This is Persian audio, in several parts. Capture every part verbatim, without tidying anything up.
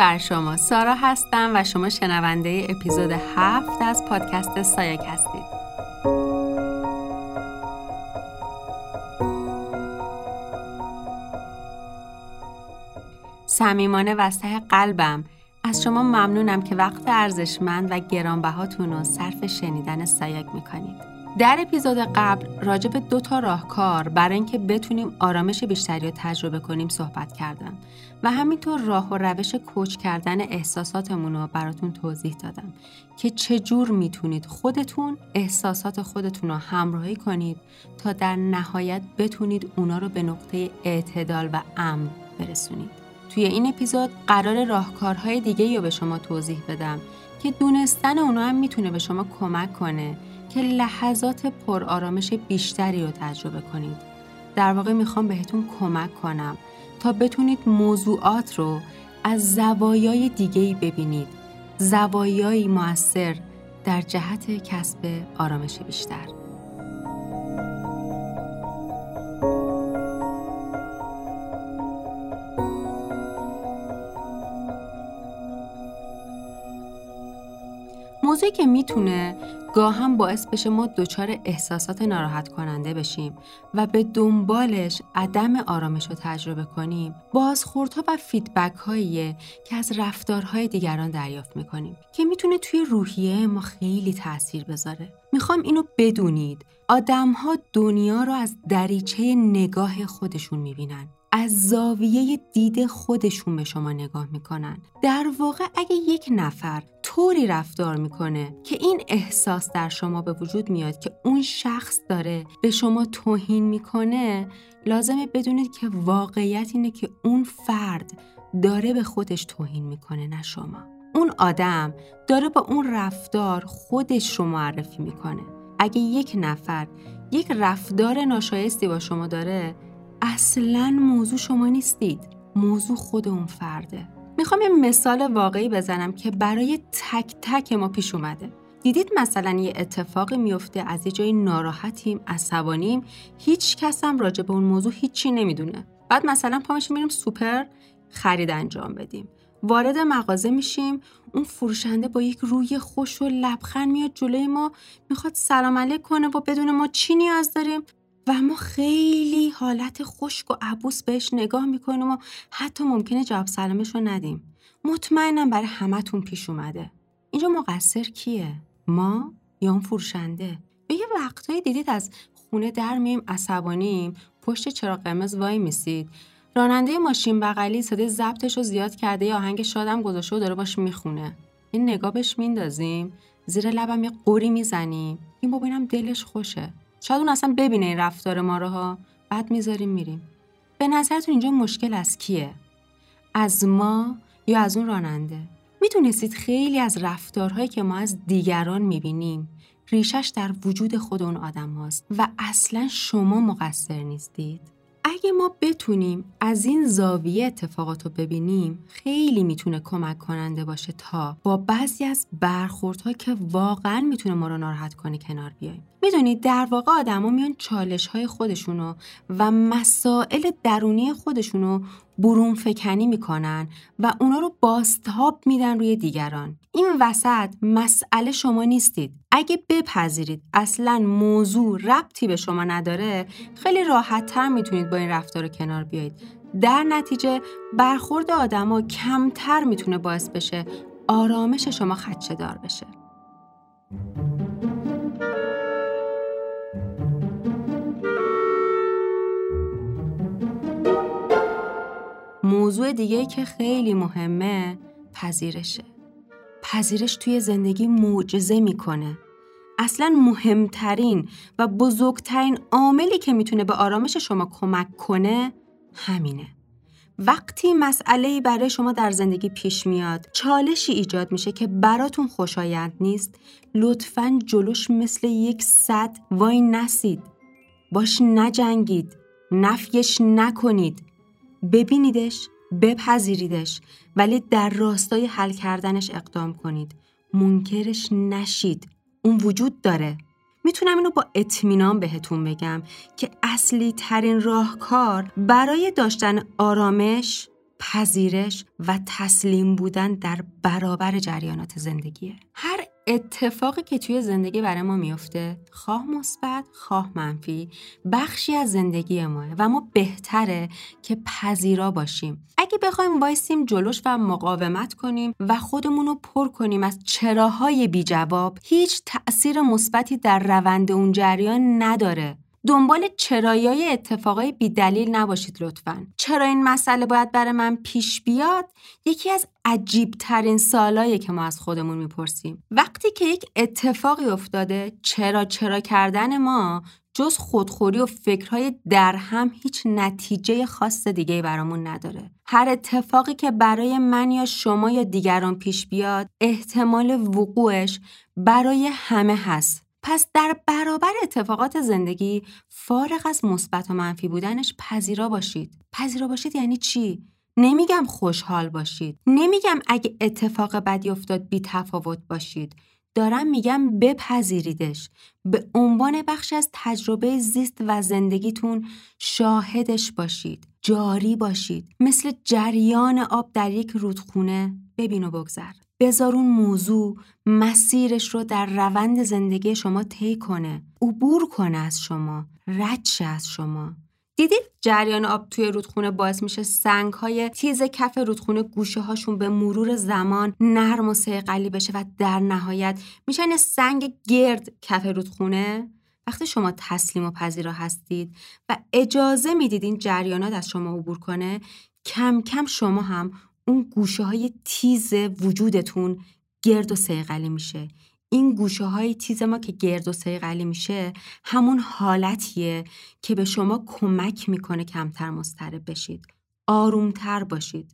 بر شما. سارا هستم و شما شنونده اپیزود هفت از پادکست سایک هستید. صمیمانه و از ته قلبم از شما ممنونم که وقت ارزشمند و گرانبهاتون رو صرف شنیدن سایک میکنید. در اپیزود قبل راجع به دو تا راهکار برای اینکه بتونیم آرامش بیشتری رو تجربه کنیم صحبت کردم و همینطور راه و روش کوچ کردن احساساتمون رو براتون توضیح دادم که چجور میتونید خودتون احساسات خودتون رو همراهی کنید تا در نهایت بتونید اونا رو به نقطه اعتدال و امن برسونید. توی این اپیزود قرار راهکارهای دیگه‌ای رو به شما توضیح بدم که دونستن اونا هم میتونه به شما کمک کنه که لحظات پرآرامش بیشتری رو تجربه کنید. در واقع میخوام بهتون کمک کنم تا بتونید موضوعات رو از زوایای دیگه‌ای ببینید. زوایای مؤثر در جهت کسب آرامش بیشتر. موضوعی که میتونه گاهم باعث بشه ما دچار احساسات ناراحت کننده بشیم و به دنبالش عدم آرامش رو تجربه کنیم، بازخوردها و فیدبک هاییه که از رفتارهای دیگران دریافت میکنیم که میتونه توی روحیه ما خیلی تأثیر بذاره. میخوام اینو بدونید، آدم‌ها دنیا رو از دریچه نگاه خودشون میبینن، از زاویه دید خودشون به شما نگاه میکنن. در واقع اگه یک نفر طوری رفتار میکنه که این احساس در شما به وجود میاد که اون شخص داره به شما توهین میکنه، لازمه بدونید که واقعیت اینه که اون فرد داره به خودش توهین میکنه، نه شما. اون آدم داره با اون رفتار خودش رو معرفی میکنه. اگه یک نفر یک رفتار ناشایستی با شما داره، اصلاً موضوع شما نیستید، موضوع خود اون فرده. میخوام یه مثال واقعی بزنم که برای تک تک ما پیش اومده. دیدید مثلا یه اتفاقی میفته، از یه جای ناراحتیم، عصبانیم، هیچ کس هم راجع به اون موضوع هیچی نمیدونه. بعد مثلا پا میشیم میریم سوپر خرید انجام بدیم. وارد مغازه میشیم، اون فروشنده با یک روی خوش و لبخند میاد جلوی ما، میخواد سلام علیک کنه و بدون ما چی نیاز داریم؟ و ما خیلی حالت خشک و عبوس بهش نگاه میکنیم و حتی ممکنه جواب سلامش رو ندیم. مطمئنم برای همتون پیش اومده. اینجا مقصر کیه؟ ما یا اون فروشنده؟ به یه وقتایی دیدید از خونه در میایم عصبانیم، پشت چراغ قرمز وای میسید، راننده ماشین بغلی صدای ضبطش رو زیاد کرده یا آهنگ شادم گذاشته و داره باش میخونه. این نگاه بهش میندازیم، زیر لبم یه قوری میزنیم، این بابا اینم دلش خوشه. شاید اون اصلا ببینه این رفتار ما رو ها، بعد میذاریم میریم. به نظرتون اینجا مشکل از کیه؟ از ما یا از اون راننده؟ میتونستید خیلی از رفتارهایی که ما از دیگران میبینیم ریشش در وجود خود اون آدم هاست و اصلا شما مقصر نیستید. اگه ما بتونیم از این زاویه اتفاقات رو ببینیم، خیلی میتونه کمک کننده باشه تا با بعضی از برخوردها که واقعا میتونه ما رو ناراحت کنه کنار بیاییم. میدونید در واقع آدما میان چالش‌های خودشونو و مسائل درونی خودشونو برون فکنی میکنن و اونا رو بازتاب میدن روی دیگران. این وسط مسئله شما نیستید. اگه بپذیرید اصلا موضوع ربطی به شما نداره، خیلی راحت‌تر میتونید با این رفتار رو کنار بیایید. در نتیجه برخورد آدما کمتر میتونه باعث بشه آرامش شما خدشه دار بشه. موضوع دیگه‌ای که خیلی مهمه پذیرشه. پذیرش توی زندگی معجزه میکنه. اصلاً مهمترین و بزرگترین عاملی که میتونه به آرامش شما کمک کنه همینه. وقتی مسئله‌ای برای شما در زندگی پیش میاد، چالشی ایجاد میشه که براتون خوشایند نیست، لطفاً جلوش مثل یک سد وای نسید. باش نجنگید، نفیش نکنید. ببینیدش، بپذیریدش، ولی در راستای حل کردنش اقدام کنید. منکرش نشید. اون وجود داره. میتونم اینو با اطمینان بهتون بگم که اصلی ترین راهکار برای داشتن آرامش پذیرش و تسلیم بودن در برابر جریانات زندگیه. هر اتفاقی که توی زندگی برای ما میفته، خواه مثبت خواه منفی، بخشی از زندگی ماه و ما بهتره که پذیرا باشیم. اگه بخوایم وایسیم جلوش و مقاومت کنیم و خودمون رو پر کنیم از چراهای بی جواب، هیچ تأثیر مثبتی در روند اون جریان نداره. دنبال چرایای اتفاقای بی‌دلیل نباشید لطفاً. چرا این مسئله باید برای من پیش بیاد؟ یکی از عجیب‌ترین سوالاییه که ما از خودمون میپرسیم. وقتی که یک اتفاقی افتاده، چرا چرا کردن ما جز خودخوری و فکرهای درهم هیچ نتیجه خاص دیگه‌ای برامون نداره. هر اتفاقی که برای من یا شما یا دیگران پیش بیاد، احتمال وقوعش برای همه هست. پس در برابر اتفاقات زندگی، فارغ از مثبت و منفی بودنش، پذیرا باشید. پذیرا باشید یعنی چی؟ نمیگم خوشحال باشید. نمیگم اگه اتفاق بدی افتاد بی تفاوت باشید. دارم میگم بپذیریدش. به عنوان بخش از تجربه زیست و زندگیتون شاهدش باشید. جاری باشید. مثل جریان آب در یک رودخونه، ببین و بگذر. بذار اون موضوع مسیرش رو در روند زندگی شما طی کنه، عبور کنه از شما، رد شه از شما. دیدید جریان آب توی رودخونه باعث میشه سنگ‌های تیز کف رودخونه گوشه هاشون به مرور زمان نرم و صیقلی بشه و در نهایت میشن سنگ گرد کف رودخونه؟ وقتی شما تسلیم و پذیرا هستید و اجازه میدید این جریانات از شما عبور کنه، کم کم شما هم اون گوشه های تیز وجودتون گرد و صیقلی میشه. این گوشه های تیز ما که گرد و صیقلی میشه، همون حالتیه که به شما کمک میکنه کمتر مضطرب بشید، آرومتر باشید.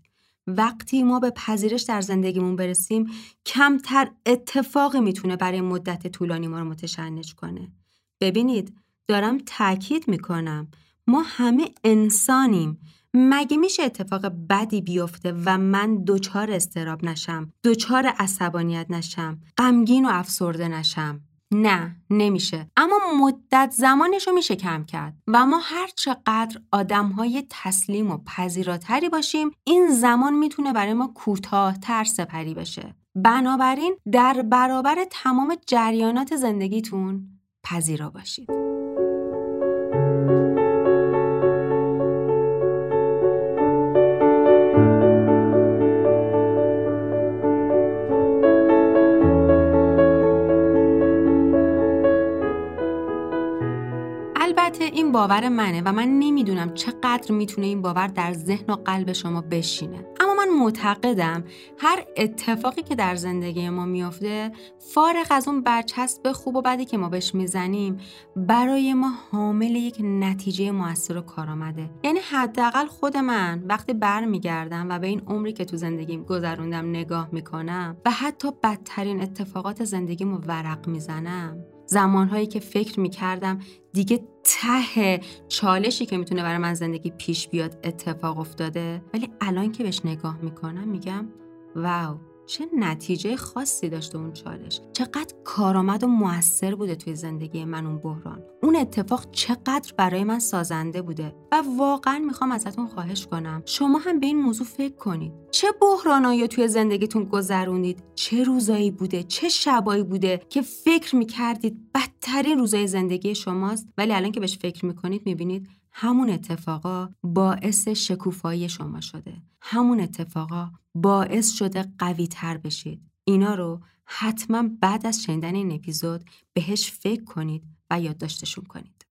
وقتی ما به پذیرش در زندگیمون برسیم، کمتر اتفاقی میتونه برای مدت طولانی ما رو متشنج کنه. ببینید، دارم تاکید میکنم، ما همه انسانیم. مگه میشه اتفاق بدی بیفته و من دوچار اضطراب نشم، دوچار عصبانیت نشم، غمگین و افسرده نشم؟ نه، نمیشه. اما مدت زمانشو میشه کم کرد و ما هر چقدر آدمهای تسلیم و پذیراتری باشیم، این زمان میتونه برای ما کوتاه‌تر سپری بشه. بنابراین در برابر تمام جریانات زندگیتون پذیرا باشید. این باور منه و من نمیدونم چقدر میتونه این باور در ذهن و قلب شما بشینه، اما من معتقدم هر اتفاقی که در زندگی ما میفته، فارغ از اون برچسب خوب و بدی که ما بهش میزنیم، برای ما حامل یک نتیجه مؤثر و کارآمده. یعنی حداقل خود من وقتی برمیگردم و به این عمری که تو زندگیم گذروندم نگاه میکنم و حتی بدترین اتفاقات زندگیمو ورق میزنم، زمانهایی که فکر میکردم دیگه ته چالشی که میتونه برای من زندگی پیش بیاد اتفاق افتاده، ولی الان که بهش نگاه میکنم میگم واو، چه نتیجه خاصی داشته اون چالش، چقدر کارآمد و مؤثر بوده توی زندگی من اون بحران، اون اتفاق چقدر برای من سازنده بوده. و واقعا میخوام ازتون خواهش کنم شما هم به این موضوع فکر کنید. چه بحرانایی توی زندگیتون گذروندید؟ چه روزایی بوده، چه شبایی بوده که فکر میکردید بدترین روزای زندگی شماست، ولی الان که بهش فکر میکنید میبینید همون اتفاقا باعث شکوفایی شما شده، همون اتفاقا باعث شده قوی تر بشید. اینا رو حتما بعد از شنیدن این اپیزود بهش فکر کنید و یادداشتشون کنید.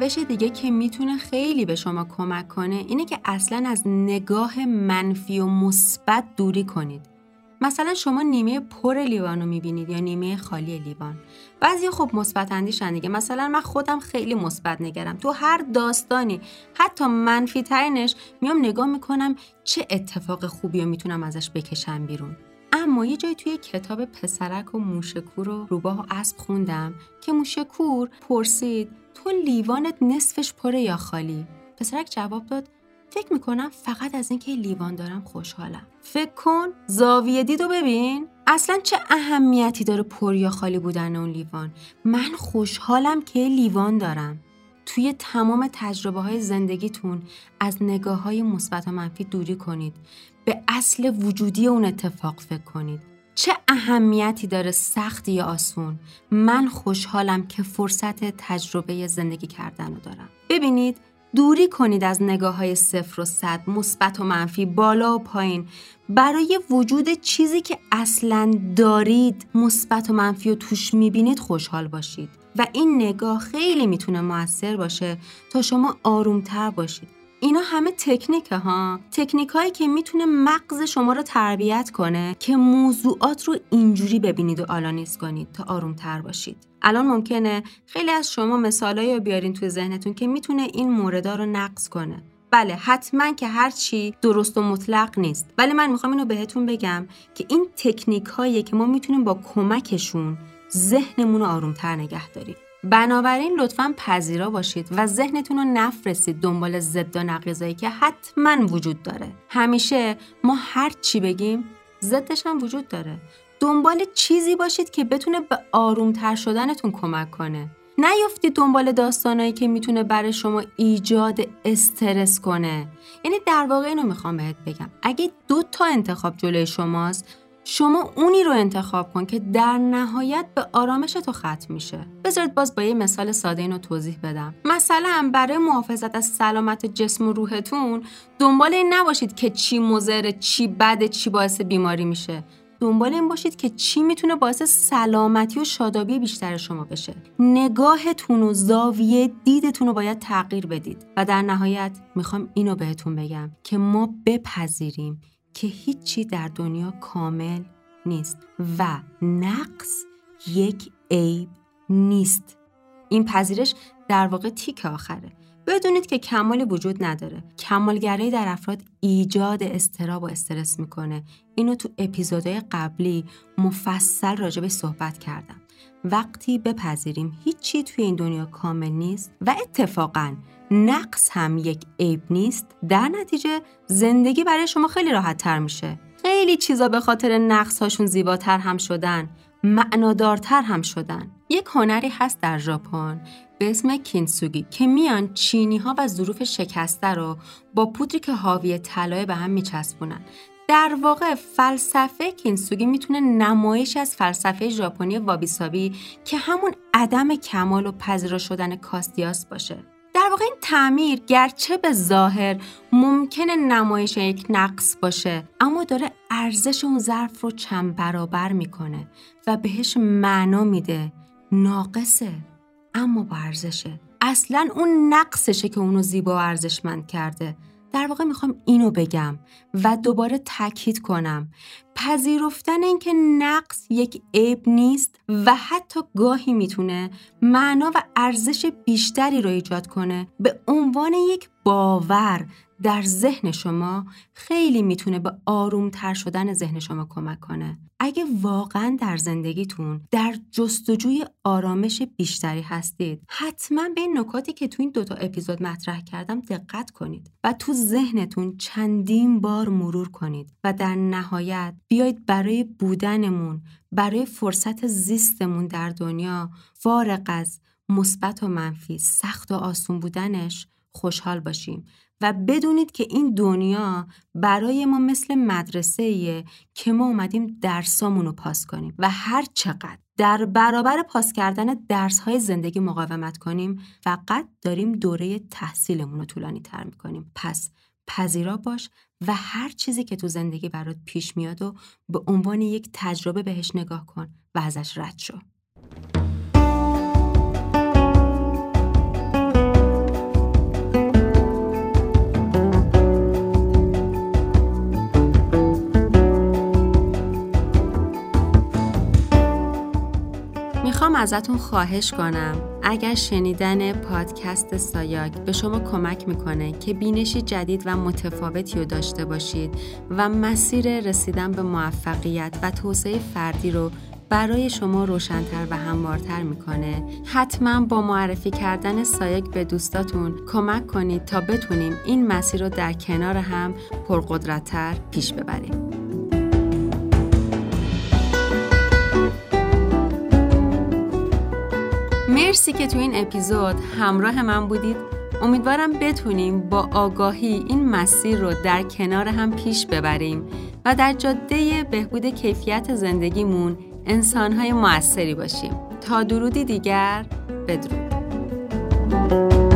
روش دیگه که میتونه خیلی به شما کمک کنه اینه که اصلا از نگاه منفی و مثبت دوری کنید. مثلا شما نیمه پر لیوان رو میبینید یا نیمه خالی لیوان. بعضی خب مثبت اندیشن دیگه. مثلا من خودم خیلی مثبت نگرم، تو هر داستانی حتی منفی ترینش میام نگاه میکنم چه اتفاق خوبی رو میتونم ازش بکشم بیرون. اما یه جایی توی کتاب پسرک و موشکور و روباه و اسب خوندم که موشکور پرسید تو لیوانت نصفش پره یا خالی؟ پسرک جواب داد فکر میکنم فقط از اینکه لیوان دارم خوشحالم. فکر کن زاویه دیدو ببین، اصلا چه اهمیتی داره پر یا خالی بودن اون لیوان. من خوشحالم که لیوان دارم. توی تمام تجربه های زندگیتون از نگاه های مثبت و منفی دوری کنید. به اصل وجودی اون اتفاق فکر کنید. چه اهمیتی داره سختی یا آسون؟ من خوشحالم که فرصت تجربه زندگی کردن رو دارم. ببینید، دوری کنید از نگاه‌های صفر و صد، مثبت و منفی، بالا و پایین. برای وجود چیزی که اصلاً دارید، مثبت و منفی رو توش می‌بینید، خوشحال باشید. و این نگاه خیلی میتونه موثر باشه تا شما آروم‌تر باشید. اینا همه تکنیکه ها، تکنیکایی که میتونه مغز شما رو تربیت کنه که موضوعات رو اینجوری ببینید و آلانیز کنید تا آرومتر باشید. الان ممکنه خیلی از شما مثالایی رو بیارین توی ذهنتون که میتونه این موردا رو نقض کنه. بله، حتما که هر چی درست و مطلق نیست، ولی من میخوام اینو بهتون بگم که این تکنیکاییه که ما میتونیم با کمکشون ذهنمون رو آرومتر نگه داریم. بنابراین لطفاً پذیرا باشید و ذهنتون رو نفرستید دنبال ضد و نقیضایی که حتماً وجود داره. همیشه ما هر چی بگیم ضدش هم وجود داره. دنبال چیزی باشید که بتونه به آرومتر شدنتون کمک کنه. نیافتید دنبال داستانایی که میتونه برای شما ایجاد استرس کنه. یعنی در واقع اینو میخوام بهت بگم، اگه دو تا انتخاب جلوی شماست، شما اونی رو انتخاب کن که در نهایت به آرامش تو ختم میشه. بذارید باز با یه مثال ساده اینو توضیح بدم. مثلا برای محافظت از سلامت جسم و روحتون دنبال این نباشید که چی مضر، چی بده، چی باعث بیماری میشه. دنبال این باشید که چی میتونه باعث سلامتی و شادابی بیشتر شما بشه. نگاهتون و زاویه دیدتون رو باید تغییر بدید. و در نهایت میخوام اینو بهتون بگم که ما بپذیریم که هیچی در دنیا کامل نیست و نقص یک عیب نیست. این پذیرش در واقع تیک آخره. بدونید که کمال وجود نداره. کمالگرایی در افراد ایجاد اضطراب و استرس میکنه. اینو تو اپیزودهای قبلی مفصل راجبش صحبت کردم. وقتی بپذیریم هیچی توی این دنیا کامل نیست و اتفاقاً نقص هم یک عیب نیست، در نتیجه زندگی برای شما خیلی راحت تر میشه. خیلی چیزا به خاطر نقص هاشون زیباتر هم شدن، معنادارتر هم شدن. یک هنری هست در ژاپن به اسم کینسوگی که میان چینی ها و ظروف شکسته رو با پودری که حاوی طلای به هم میچسبونن. در واقع فلسفه کینسوگی میتونه نمایش از فلسفه ژاپنی وابیسابی که همون عدم کمال و پذیرا شدن کاستیاس باشه. در واقع این تعمیر گرچه به ظاهر ممکنه نمایش یک نقص باشه، اما داره ارزش اون ظرف رو چند برابر میکنه و بهش معنا میده. ناقصه اما با ارزشه. اصلا اون نقصشه که اونو زیبا و ارزشمند کرده. در واقع میخوام اینو بگم و دوباره تاکید کنم، پذیرفتن این که نقص یک عیب نیست و حتی گاهی میتونه معنا و ارزش بیشتری رو ایجاد کنه به عنوان یک باور در ذهن شما، خیلی میتونه به آرومتر شدن ذهن شما کمک کنه. اگه واقعا در زندگیتون در جستجوی آرامش بیشتری هستید، حتما به این نکاتی که تو این دوتا اپیزود مطرح کردم دقت کنید و تو ذهنتون چندین بار مرور کنید و در نهایت بیایید برای بودنمون، برای فرصت زیستمون در دنیا، فارغ از مثبت و منفی، سخت و آسون بودنش، خوشحال باشیم. و بدونید که این دنیا برای ما مثل مدرسه‌ایه که ما اومدیم درسامون رو پاس کنیم و هر چقدر در برابر پاس کردن درس‌های زندگی مقاومت کنیم، فقط داریم دوره تحصیلمون رو طولانی تر می‌کنیم. پس پذیرا باش و هر چیزی که تو زندگی برات پیش میاد و به عنوان یک تجربه بهش نگاه کن و ازش رد شو. ازتون خواهش کنم اگر شنیدن پادکست سایاک به شما کمک میکنه که بینشی جدید و متفاوتی رو داشته باشید و مسیر رسیدن به موفقیت و توسعه فردی رو برای شما روشن‌تر و هموارتر میکنه، حتما با معرفی کردن سایاک به دوستاتون کمک کنید تا بتونیم این مسیر رو در کنار هم پرقدرت‌تر پیش ببریم. مرسی که تو این اپیزود همراه من بودید. امیدوارم بتونیم با آگاهی این مسیر رو در کنار هم پیش ببریم و در جاده بهبود کیفیت زندگیمون انسان‌های موثری باشیم. تا درودی دیگر، بدرود.